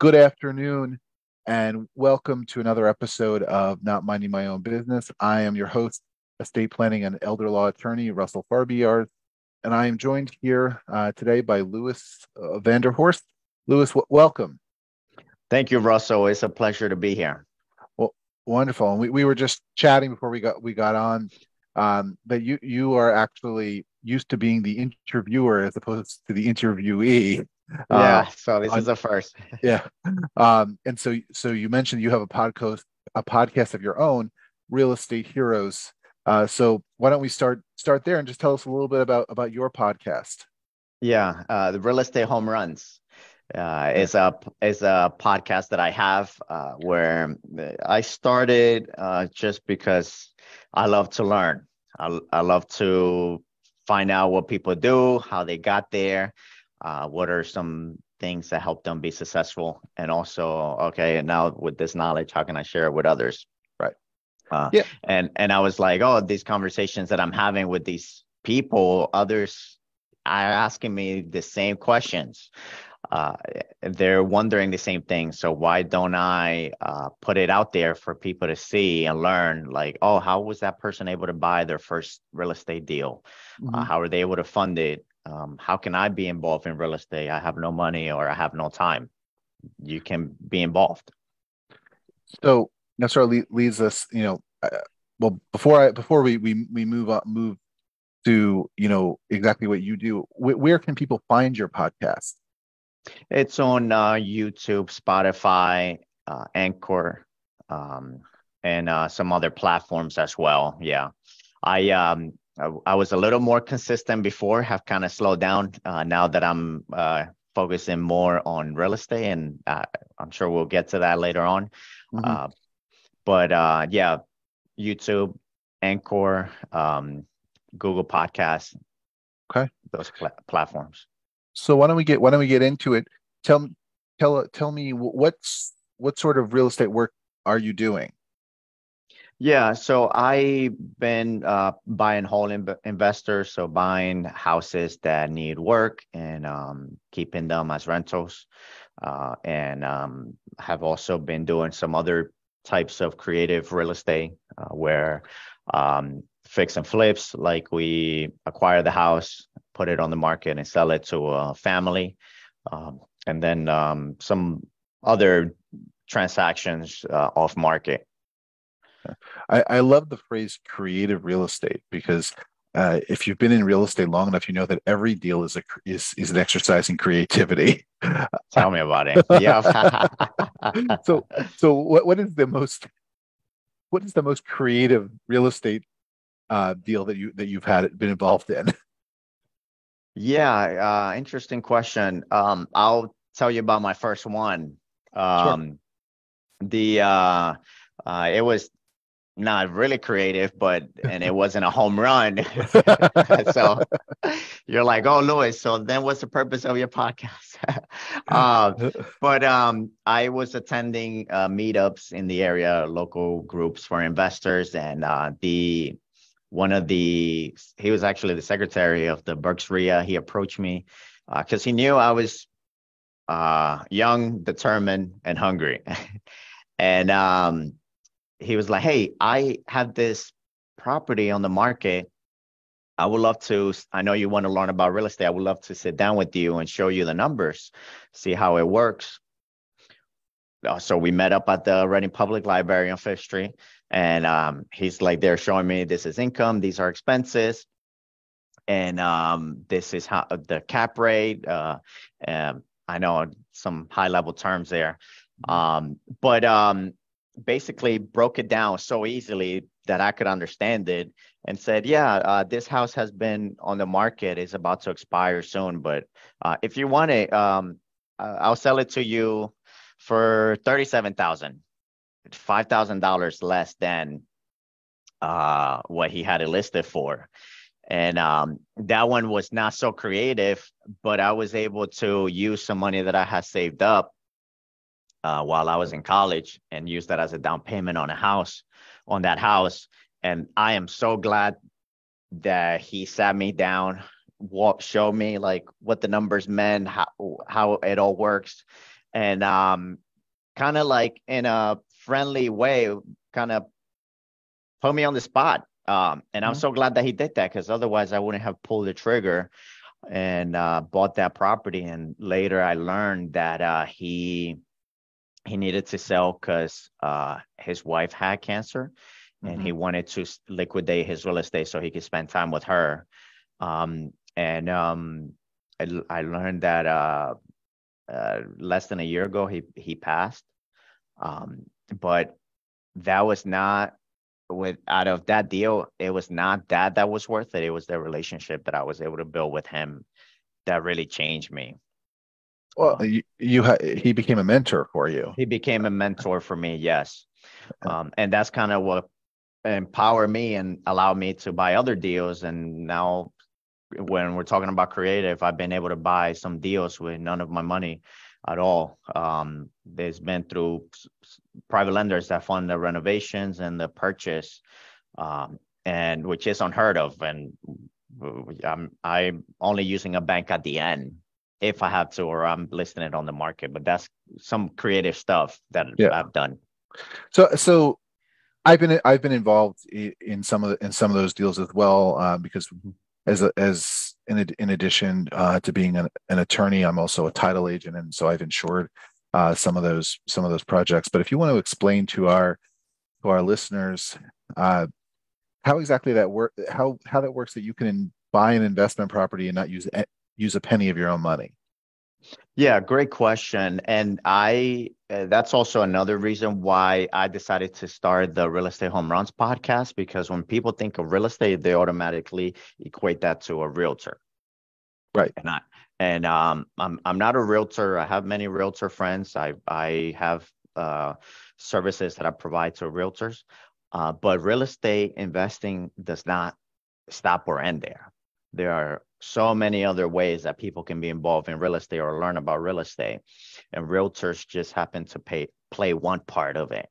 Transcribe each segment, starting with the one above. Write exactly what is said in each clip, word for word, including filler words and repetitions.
Good afternoon, and welcome to another episode of Not Minding My Own Business. I am your host, estate planning and elder law attorney, Russell Fabriard, and I am joined here uh, today by Luis uh, Vanderhorst. Luis, w- welcome. Thank you, Russell. It's a pleasure to be here. Well, wonderful. And we, we were just chatting before we got we got on um, that you you are actually used to being the interviewer as opposed to the interviewee. Yeah, uh, so this on, is the first. yeah, um, and so so you mentioned you have a podcast a podcast of your own, Real Estate Heroes. Uh, so why don't we start start there and just tell us a little bit about about your podcast? Yeah, uh, the Real Estate Home Runs uh, is a is a podcast that I have uh, where I started uh, just because I love to learn. I I love to find out what people do, how they got there. Uh, what are some things that help them be successful? And also, okay, now with this knowledge, how can I share it with others? Right. Uh, yeah. And and I was like, oh, these conversations that I'm having with these people, others are asking me the same questions. Uh, they're wondering the same thing. So why don't I uh, put it out there for people to see and learn, like, oh, how was that person able to buy their first real estate deal? Mm-hmm. Uh, how are they able to fund it? Um, how can I be involved in real estate? I have no money or I have no time. You can be involved. So that sort of leads us, you know, uh, well, before I, before we, we, we move up, move to, you know, exactly what you do, wh- where can people find your podcast? It's on uh, YouTube, Spotify, uh, Anchor, um, and uh, some other platforms as well. Yeah. I, um, I was a little more consistent before, have kind of slowed down uh, now that I'm uh, focusing more on real estate, and uh, I'm sure we'll get to that later on. Mm-hmm. Uh, but uh, yeah, YouTube, Anchor, um, Google Podcasts, okay, those pl- platforms. So why don't we get why don't we get into it? Tell tell tell me what's what sort of real estate work are you doing? Yeah, so I've been uh, buy and hold in- investors, so buying houses that need work and um, keeping them as rentals, uh, and um, have also been doing some other types of creative real estate uh, where um, fix and flips, like we acquire the house, put it on the market and sell it to a family, um, and then um, some other transactions uh, off market. I, I love the phrase creative real estate, because uh, if you've been in real estate long enough, you know that every deal is a is, is an exercise in creativity. Tell me about it. Yeah. so so what, what is the most what is the most creative real estate uh, deal that you that you've had been involved in? Yeah, uh, interesting question. Um, I'll tell you about my first one. Um, sure. The uh, uh, it was. Not really creative, but and it wasn't a home run. So you're like, oh, Luis, so then what's the purpose of your podcast? uh, but um, I was attending uh, meetups in the area, local groups for investors, and uh, the one of the he was actually the secretary of the Berks R I A. He approached me because uh, he knew I was uh, young, determined, and hungry, and um. He was like, hey, I have this property on the market. I would love to, I know you want to learn about real estate. I would love to sit down with you and show you the numbers, see how it works. So we met up at the Reading Public Library on Fifth Street. And um, he's like, they're showing me this is income. These are expenses. And um, this is how the cap rate. Uh, um, I know some high level terms there. Um, but um basically broke it down so easily that I could understand it, and said, yeah, uh, this house has been on the market. It's about to expire soon. But uh, if you want it, um, I'll sell it to you for thirty-seven thousand dollars, five thousand dollars less than uh, what he had it listed for. And um, that one was not so creative, but I was able to use some money that I had saved up Uh, while I was in college, and used that as a down payment on a house, on that house. And I am so glad that he sat me down, walk, showed me like what the numbers meant, how, how it all works. and um, kind of like in a friendly way, kind of put me on the spot. Um, and I'm mm-hmm. so glad that he did that, because otherwise I wouldn't have pulled the trigger and uh, bought that property. And later I learned that uh, he he needed to sell because uh, his wife had cancer, and mm-hmm. he wanted to liquidate his real estate so he could spend time with her. Um, and um, I, I learned that uh, uh, less than a year ago, he he passed. Um, but that was not with out of that deal. It was not that that was worth it. It was the relationship that I was able to build with him that really changed me. Well, um, you, you ha- he became a mentor for you. He became a mentor for me. Yes. Um, and that's kind of what empowered me and allowed me to buy other deals. And now when we're talking about creative, I've been able to buy some deals with none of my money at all. Um, there's been through private lenders that fund the renovations and the purchase, um, and which is unheard of. And I'm, I'm only using a bank at the end if I have to, or I'm listing it on the market, but that's some creative stuff that yeah. I've done. So, so I've been, I've been involved in some of the, in some of those deals as well, uh, because as, a, as in, in addition uh, to being an, an attorney, I'm also a title agent. And so I've insured uh, some of those, some of those projects. But if you want to explain to our, to our listeners uh, how exactly that work, how, how that works, that you can buy an investment property and not use, use a penny of your own money. Yeah, great question. And I, uh, that's also another reason why I decided to start the Real Estate Home Runs podcast, because when people think of real estate, they automatically equate that to a realtor. Right. And I, and um, I'm, I'm not a realtor. I have many realtor friends. I, I have uh, services that I provide to realtors, uh, but real estate investing does not stop or end there. There are so many other ways that people can be involved in real estate or learn about real estate, and realtors just happen to pay, play one part of it.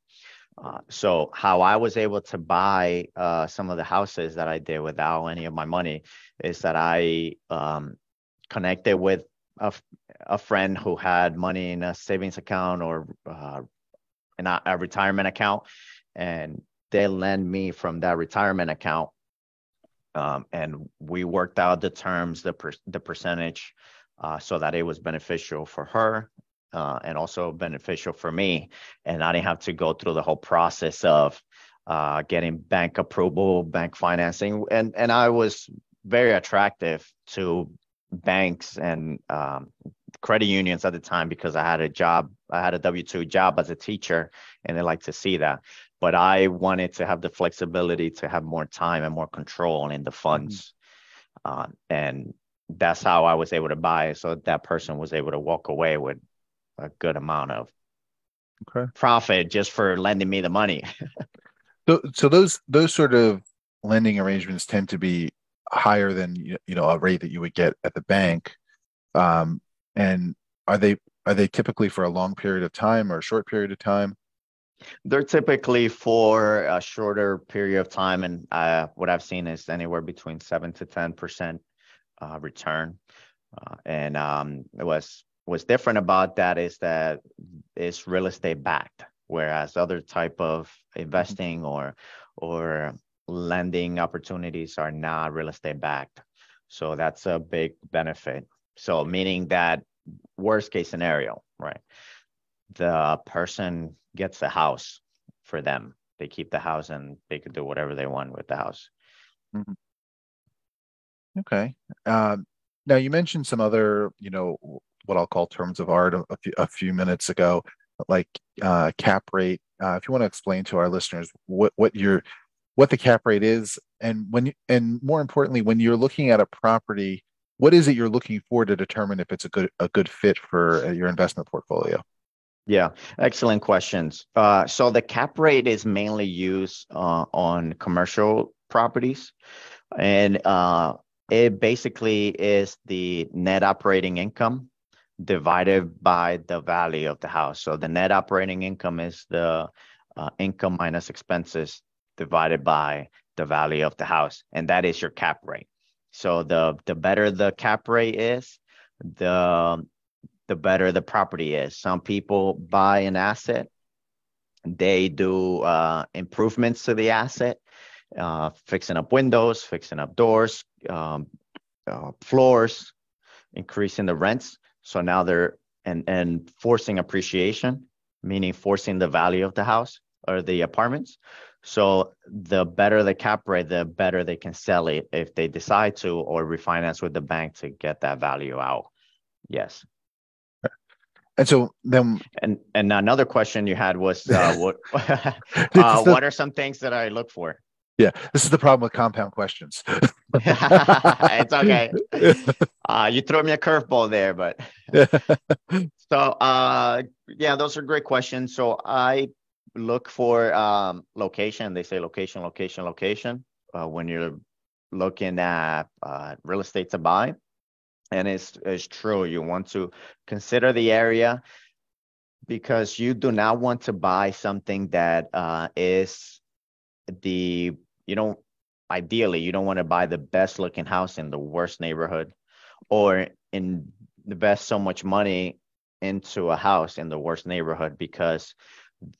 Uh, so how I was able to buy uh, some of the houses that I did without any of my money is that I um, connected with a, a friend who had money in a savings account or uh, in a, a retirement account, and they lent me from that retirement account. Um, and we worked out the terms, the per- the percentage, uh, so that it was beneficial for her uh, and also beneficial for me. And I didn't have to go through the whole process of uh, getting bank approval, bank financing. And, and I was very attractive to banks and um, credit unions at the time because I had a job. I had a W two job as a teacher, and they like to see that. But I wanted to have the flexibility to have more time and more control in the funds. Mm-hmm. Uh, and that's how I was able to buy. So that person was able to walk away with a good amount of okay. profit just for lending me the money. so, so those those sort of lending arrangements tend to be higher than you know a rate that you would get at the bank. Um, and are they are they typically for a long period of time or a short period of time? They're typically for a shorter period of time, and uh, what I've seen is anywhere between seven to ten percent uh, return. Uh, and um, what's what's different about that is that it's real estate backed, whereas other type of investing or or lending opportunities are not real estate backed. So that's a big benefit. So meaning that worst case scenario, right? The person gets the house for them. They keep the house and they could do whatever they want with the house. Mm-hmm. Okay. Um, now you mentioned some other, you know, what I'll call terms of art a, a, few, a few minutes ago, like uh, cap rate. Uh, if you want to explain to our listeners what, what your, what the cap rate is, and when, you, and more importantly, when you're looking at a property, what is it you're looking for to determine if it's a good, a good fit for your investment portfolio? Yeah, excellent questions. Uh, so the cap rate is mainly used uh, on commercial properties, and uh, it basically is the net operating income divided by the value of the house. So the net operating income is the uh, income minus expenses divided by the value of the house, and that is your cap rate. So the the better the cap rate is, the the better the property is. Some people buy an asset, they do uh, improvements to the asset, uh, fixing up windows, fixing up doors, um, uh, floors, increasing the rents. So now they're and and forcing appreciation, meaning forcing the value of the house or the apartments. So the better the cap rate, the better they can sell it if they decide to, or refinance with the bank to get that value out. Yes. And so then, and and another question you had was uh, what uh, the, what are some things that I look for? Yeah, this is the problem with compound questions. It's okay. Uh, you threw me a curveball there, but so uh, yeah, those are great questions. So I look for um, location. They say location, location, location uh, when you're looking at uh, real estate to buy. And it's, it's true. You want to consider the area, because you do not want to buy something that uh, is the, you don't, ideally, you don't want to buy the best looking house in the worst neighborhood, or in invest so much money into a house in the worst neighborhood, because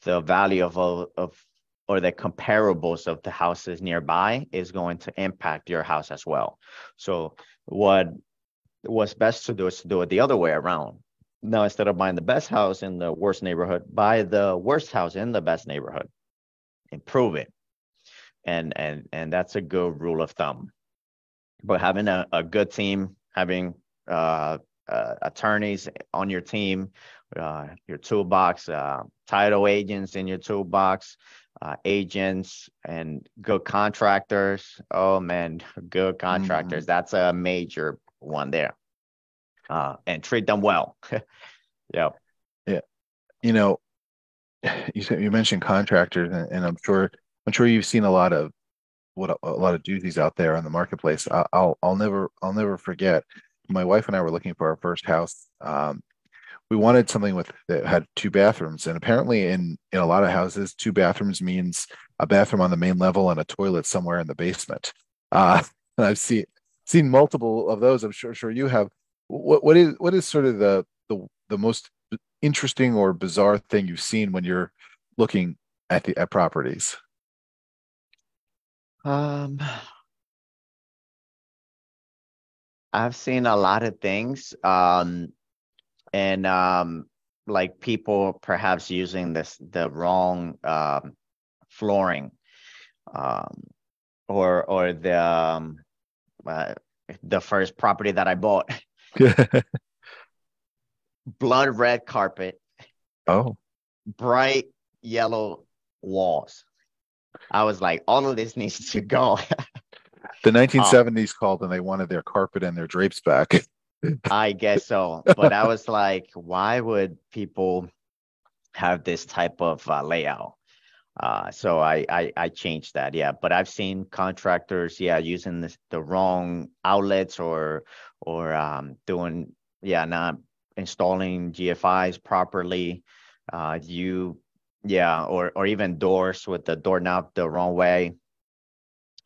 the value of, of or the comparables of the houses nearby is going to impact your house as well. So what... what's best to do is to do it the other way around. Now, instead of buying the best house in the worst neighborhood, buy the worst house in the best neighborhood, improve it. And and and that's a good rule of thumb. But having a, a good team, having uh, uh, attorneys on your team, uh, your toolbox, uh, title agents in your toolbox, uh, agents and good contractors. Oh, man, good contractors. Mm-hmm. That's a major one there, uh, and treat them well. yeah, yeah. You know, you said you mentioned contractors, and, and I'm sure I'm sure you've seen a lot of what a lot of doozies out there on the marketplace. I, I'll I'll never I'll never forget. My wife and I were looking for our first house. Um, we wanted something with that had two bathrooms, and apparently in in a lot of houses, two bathrooms means a bathroom on the main level and a toilet somewhere in the basement. Uh, and I've seen. Seen multiple of those. I'm sure, sure you have. What, what is what is sort of the, the the most interesting or bizarre thing you've seen when you're looking at the at properties? Um, I've seen a lot of things, um, and um, like people perhaps using this the wrong um, flooring, um, or or the um, Uh, the first property that I bought, blood red carpet, oh, bright yellow walls. I was like, all of this needs to go. The nineteen seventies um, called and they wanted their carpet and their drapes back. I guess so. But I was like, why would people have this type of uh, layout? Uh, so I, I, I changed that. Yeah. But I've seen contractors, yeah, using this, the wrong outlets or, or, um, doing, yeah, not installing G F Is properly. Uh, you, yeah. Or, or even doors with the doorknob the wrong way.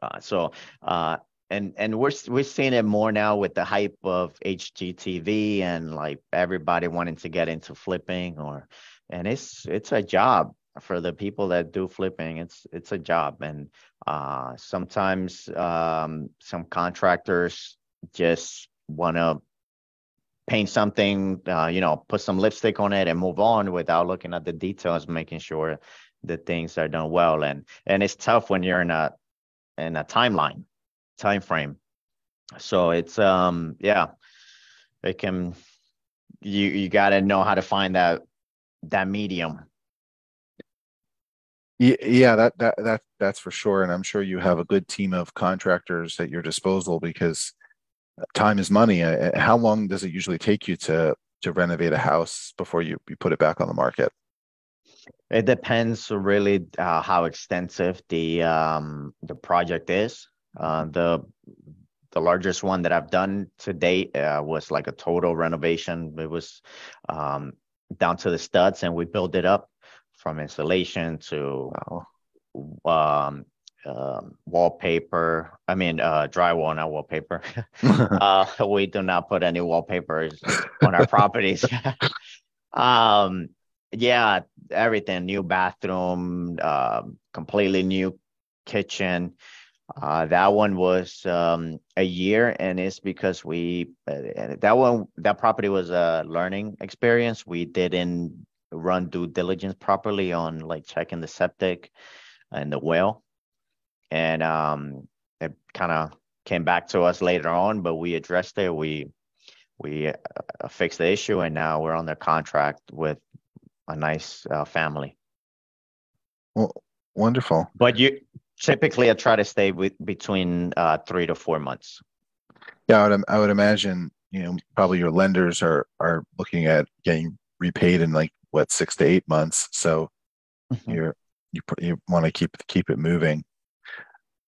Uh, so, uh, and, and we're, we're seeing it more now with the hype of H G T V and like everybody wanting to get into flipping or, and it's, it's a job. For the people that do flipping, it's it's a job, and uh, sometimes um, some contractors just want to paint something, uh, you know, put some lipstick on it and move on without looking at the details, making sure that things are done well. And and it's tough when you're in a in a timeline, time frame. So it's um yeah, it can you you got to know how to find that that medium. Yeah, that, that that that's for sure. And I'm sure you have a good team of contractors at your disposal, because time is money. How long does it usually take you to to renovate a house before you, you put it back on the market? It depends really uh, how extensive the um, the project is. Uh, the the largest one that I've done to date uh, was like a total renovation. It was um, down to the studs, and we built it up. From installation to wow. um, um, wallpaper. I mean, uh, drywall, not wallpaper. uh, we do not put any wallpapers on our properties. um, yeah, everything, new bathroom, uh, completely new kitchen. Uh, that one was um, a year, and it's because we uh, that one that property was a learning experience. We didn't run due diligence properly on like checking the septic and the well, and um, it kind of came back to us later on. But we addressed it. We we uh, fixed the issue, and now we're under contract with a nice uh, family. Well, wonderful. But you. Typically, I try to stay with between uh, three to four months. Yeah, I would, I would imagine, you know, probably your lenders are are looking at getting repaid in like what six to eight months. So mm-hmm. you're you you want to keep keep it moving.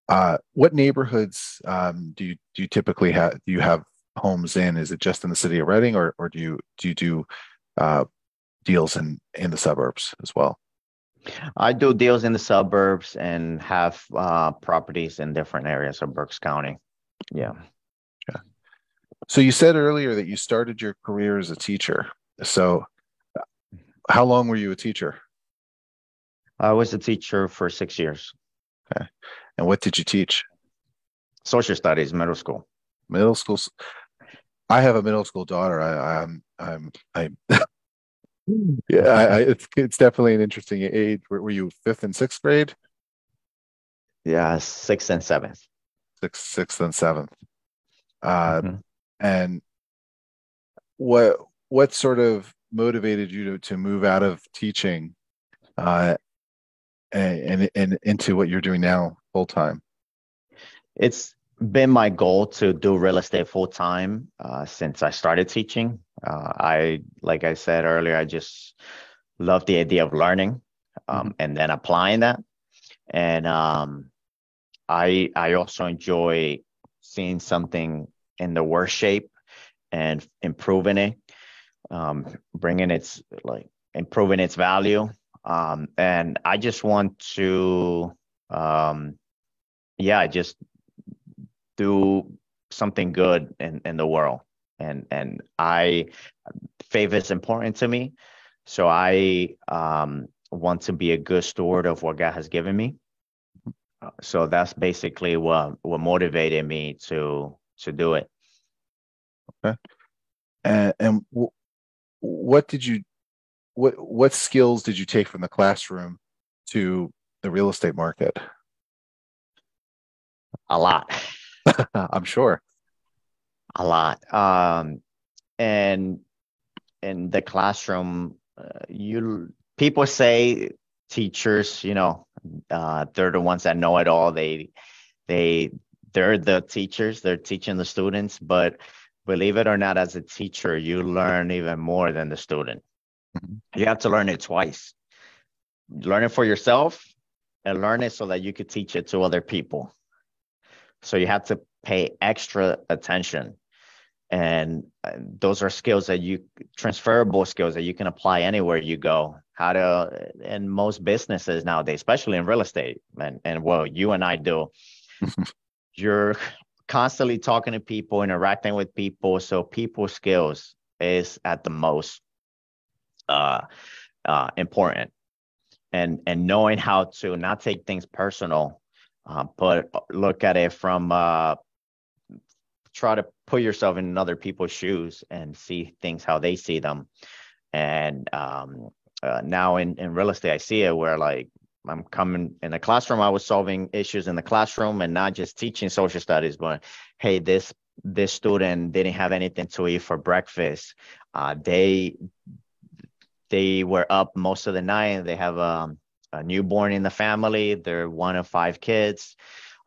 Uh, what neighborhoods um, do you do you typically have? Do you have homes in? Is it just in the city of Reading, or or do you do you do uh, deals in in the suburbs as well? I do deals in the suburbs and have uh, properties in different areas of Berks County. Yeah. Yeah. So you said earlier that you started your career as a teacher. So how long were you a teacher? I was a teacher for six years. Okay. And what did you teach? Social studies, middle school. Middle school. I have a middle school daughter. I, I'm, I'm, I'm. Yeah, I, I, it's it's definitely an interesting age. Were, were you fifth and sixth grade? Yeah, sixth and seventh. Sixth, sixth and seventh. Uh, mm-hmm. And what what sort of motivated you to, to move out of teaching, uh, and, and and into what you're doing now full time? It's been my goal to do real estate full time uh, since I started teaching. Uh, I, like I said earlier, I just love the idea of learning um, mm-hmm. and then applying that. And um, I, I also enjoy seeing something in the worst shape and improving it, um, bringing its like improving its value. Um, and I just want to, um, yeah, just do something good in, in the world. And and I faith is important to me, so I um, want to be a good steward of what God has given me. So that's basically what what motivated me to to do it. Okay. And, and w- what did you what what skills did you take from the classroom to the real estate market? A lot. I'm sure. A lot. Um, and in the classroom, uh, you people say teachers, you know, uh, they're the ones that know it all. They, they, they're the teachers. They're teaching the students. But believe it or not, as a teacher, you learn even more than the student. Mm-hmm. You have to learn it twice. Learn it for yourself, and learn it so that you could teach it to other people. So you have to pay extra attention. And those are skills that you transferable skills that you can apply anywhere you go. How to in most businesses nowadays, especially in real estate, and and well, you and I do. You're constantly talking to people, interacting with people, so people skills is at the most uh, uh, important. And and knowing how to not take things personal, uh, but look at it from. Uh, try to put yourself in other people's shoes and see things how they see them. And um, uh, now in, in real estate, I see it where like I'm coming in the classroom, I was solving issues in the classroom and not just teaching social studies, but hey, this this student didn't have anything to eat for breakfast. Uh, they they were up most of the night. They have a, a newborn in the family. They're one of five kids.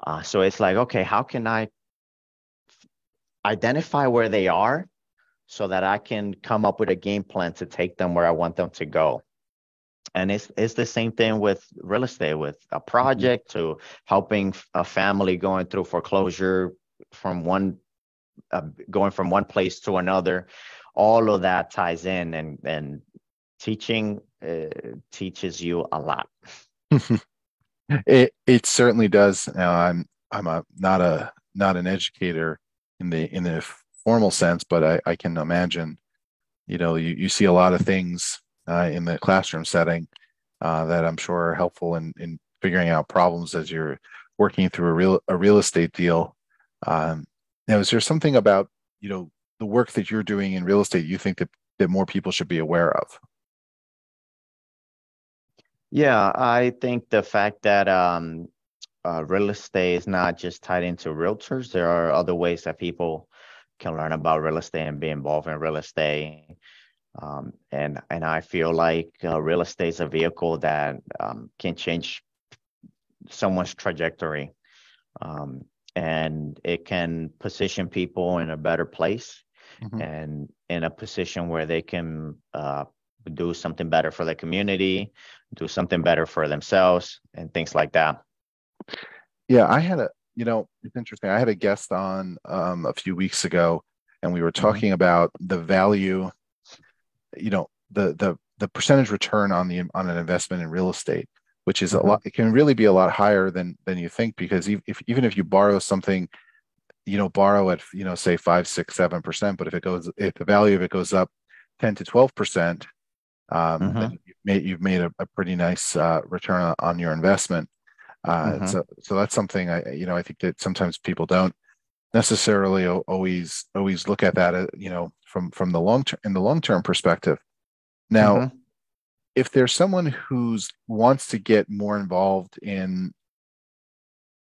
Uh, so it's like, okay, how can I identify where they are so that I can come up with a game plan to take them where I want them to go. And it's it's the same thing with real estate, with a project to helping a family going through foreclosure from one, uh, going from one place to another. All of that ties in, and, and teaching uh, teaches you a lot. It it certainly does. Uh, I'm I'm a not a not an educator in the in the formal sense, but I, I can imagine, you know, you, you see a lot of things uh, in the classroom setting uh, that I'm sure are helpful in in figuring out problems as you're working through a real a real estate deal. Um, now, is there something about, you know, the work that you're doing in real estate you think that that more people should be aware of? Yeah, I think the fact that um, uh, real estate is not just tied into realtors. There are other ways that people can learn about real estate and be involved in real estate. Um, and and I feel like uh, real estate is a vehicle that um, can change someone's trajectory. Um, and it can position people in a better place, mm-hmm. and in a position where they can uh, do something better for the community, do something better for themselves, and things like that. Yeah, I had a, you know, it's interesting. I had a guest on um, a few weeks ago, and we were talking mm-hmm. about the value, you know, the the the percentage return on the on an investment in real estate, which is mm-hmm. a lot. It can really be a lot higher than than you think, because if, if even if you borrow something, you know, borrow at, you know, say five, six, seven percent, but if it goes, if the value of it goes up ten to twelve percent. Um, mm-hmm. you've made, you've made a, a pretty nice uh, return on, on your investment. Uh, mm-hmm. So, so that's something I, you know, I think that sometimes people don't necessarily o- always always look at that, uh, you know, from from the long term in the long term perspective. Now, mm-hmm. if there's someone who's wants to get more involved in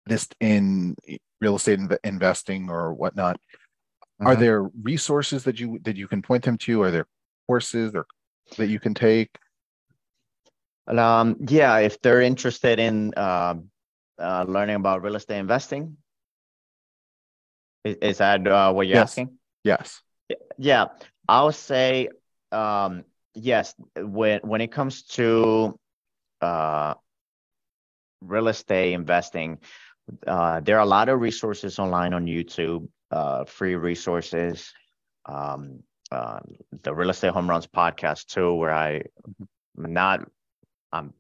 this in real estate inv- investing or whatnot, mm-hmm. are there resources that you that you can point them to? Are there courses or that you can take? Um, yeah, if they're interested in uh, uh, learning about real estate investing, is, is that uh, what you're yes. asking? Yes. Yeah, I'll say um, yes. When when it comes to uh, real estate investing, uh, there are a lot of resources online on YouTube, uh, free resources. Um, Uh, the Real Estate Home Runs podcast too, where I I'm not, I'm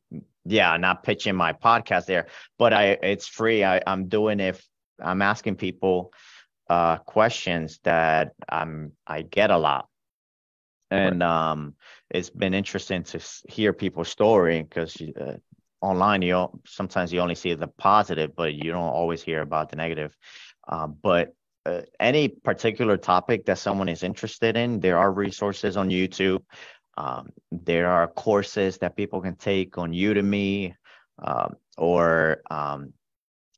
yeah, not pitching my podcast there, but I it's free. I, I'm doing if I'm asking people uh, questions that I'm I get a lot, and um, it's been interesting to hear people's story, because uh, online you sometimes you only see the positive, but you don't always hear about the negative. Uh, but Uh, any particular topic that someone is interested in, there are resources on YouTube. Um, there are courses that people can take on Udemy, um, or um,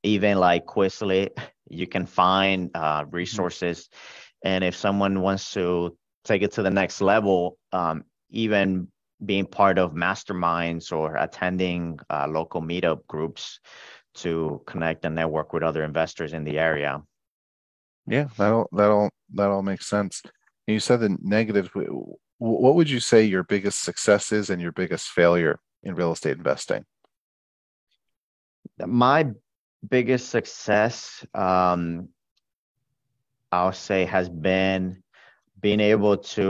even like Quizlet. You can find uh, resources. And if someone wants to take it to the next level, um, even being part of masterminds or attending uh, local meetup groups to connect and network with other investors in the area. Yeah, that'll that'll that all makes sense. You said the negatives. What would you say your biggest success is and your biggest failure in real estate investing? My biggest success, um, I'll say, has been being able to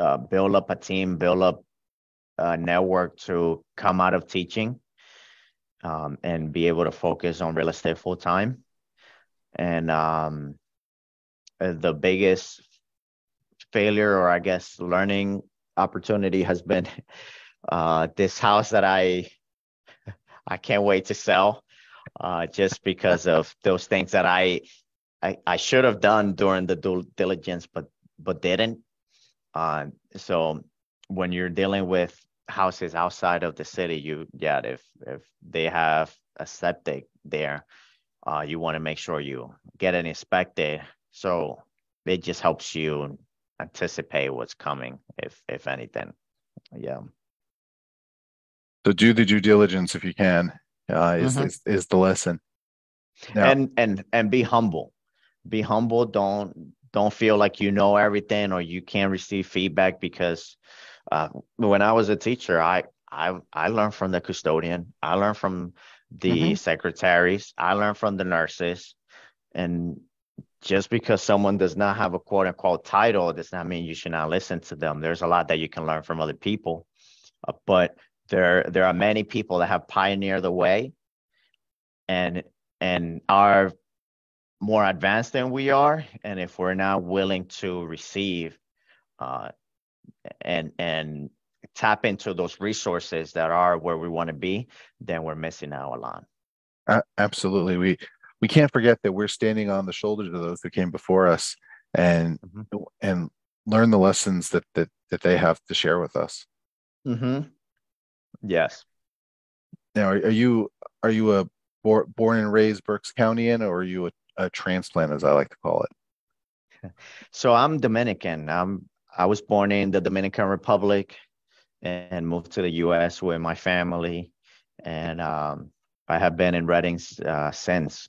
uh, build up a team, build up a network to come out of teaching, um, and be able to focus on real estate full time. And um, the biggest failure, or I guess learning opportunity, has been uh, this house that I I can't wait to sell, uh, just because of those things that I I, I should have done during the due diligence, but but didn't. Uh, so when you're dealing with houses outside of the city, you yeah, if if they have a septic there, Uh, you want to make sure you get it inspected. So it just helps you anticipate what's coming, if if anything. Yeah. So do the due diligence if you can, uh, is, mm-hmm. is is the lesson. Now, and and and be humble. Be humble. Don't don't feel like you know everything or you can't receive feedback, because uh, when I was a teacher, I I I learned from the custodian. I learned from the mm-hmm. secretaries. I learned from the nurses. And just because someone does not have a quote unquote title does not mean you should not listen to them. There's a lot that you can learn from other people, uh, but There, there are many people that have pioneered the way and, and are more advanced than we are. And if we're not willing to receive uh, and, and tap into those resources that are where we want to be, then we're missing out a lot. Uh, absolutely. We, we can't forget that we're standing on the shoulders of those who came before us and, mm-hmm. and learn the lessons that, that, that they have to share with us. Mm-hmm. Yes. Now, are, are you, are you a bor- born and raised Berks Countyan, or are you a, a transplant, as I like to call it? So I'm Dominican. I'm, I was born in the Dominican Republic and moved to the U S with my family. And, um, I have been in Reading uh, since.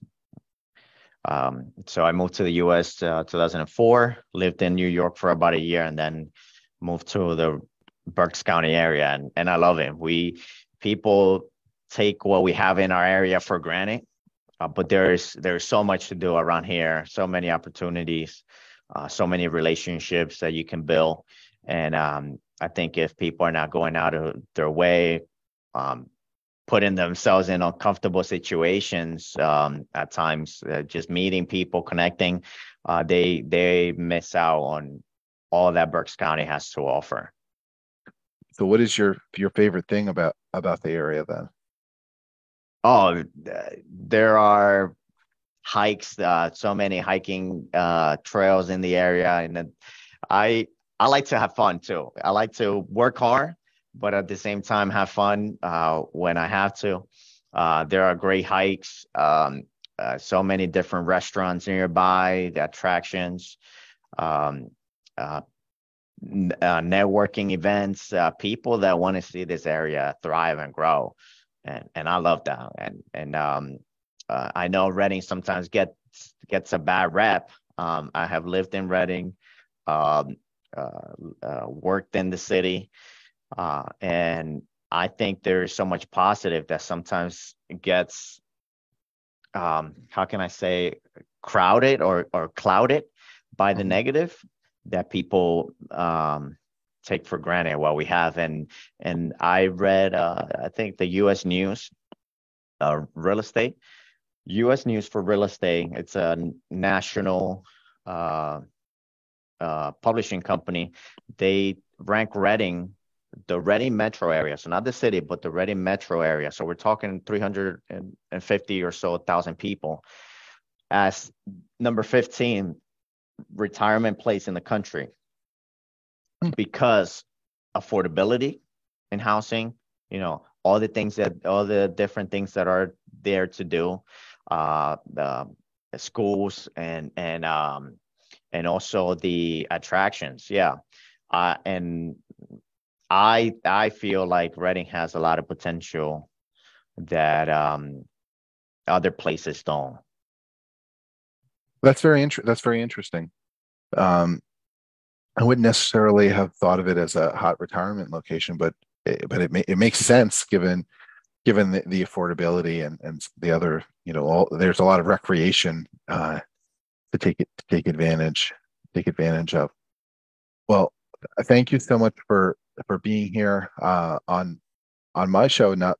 Um, so I moved to the U S uh, two thousand four, lived in New York for about a year, and then moved to the Berks County area. And, and I love it. We people take what we have in our area for granted, uh, but there's there's so much to do around here, so many opportunities, uh, so many relationships that you can build. And um, I think if people are not going out of their way, um, putting themselves in uncomfortable situations um, at times, uh, just meeting people, connecting, uh, they they miss out on all that Berks County has to offer. So what is your your favorite thing about, about the area then? Oh, there are hikes, uh, so many hiking uh, trails in the area. And I I like to have fun too. I like to work hard, but at the same time, have fun uh, when I have to. Uh, there are great hikes, um, uh, so many different restaurants nearby, the attractions, um, uh, n- uh, networking events, uh, people that want to see this area thrive and grow. And and I love that. And and um, uh, I know Reading sometimes gets, gets a bad rep. Um, I have lived in Reading, um, uh, uh, worked in the city. Uh, and I think there is so much positive that sometimes gets, um, how can I say, crowded or, or clouded by the negative that people um, take for granted what we have. And and I read, uh, I think the U S News, uh, Real Estate, U S News for Real Estate. It's a national uh, uh, publishing company. They rank Reading, the Reading metro area, so not the city, but the Reading metro area. So we're talking three hundred fifty or so thousand people as number fifteen retirement place in the country because affordability in housing, you know, all the things that, all the different things that are there to do, uh, the schools and, and, um, and also the attractions. Yeah. Uh, and, I I feel like Reading has a lot of potential that um, other places don't. That's very interesting. That's very interesting. Um, I wouldn't necessarily have thought of it as a hot retirement location, but it, but it ma- it makes sense given given the, the affordability and, and the other, you know, all, there's a lot of recreation uh, to take it to take advantage take advantage of. Well, thank you so much for. for being here uh, on on my show, not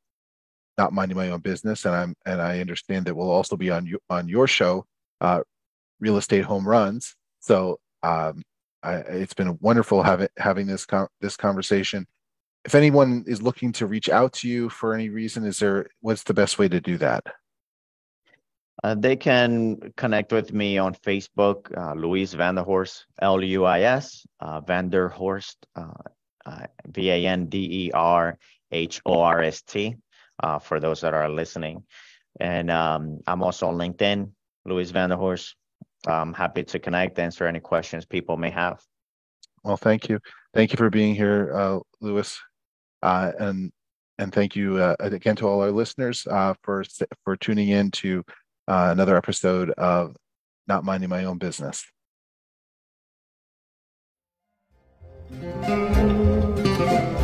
not minding my own business, and I'm and I understand that we'll also be on you on your show, uh, Real Estate Home Runs. So um, I, it's been wonderful having having this con- this conversation. If anyone is looking to reach out to you for any reason, is there what's the best way to do that? Uh, they can connect with me on Facebook, uh, Luis Vanderhorst, L U I S uh, Vanderhorst. Uh, Uh, V A N D E R H O R S T uh, for those that are listening. And um, I'm also on LinkedIn, Luis Vanderhorst. I'm happy to connect, answer any questions people may have. Well, thank you. Thank you for being here, uh, Luis. Uh, and and thank you uh, again to all our listeners uh, for, for tuning in to uh, another episode of Not Minding My Own Business. Thank you.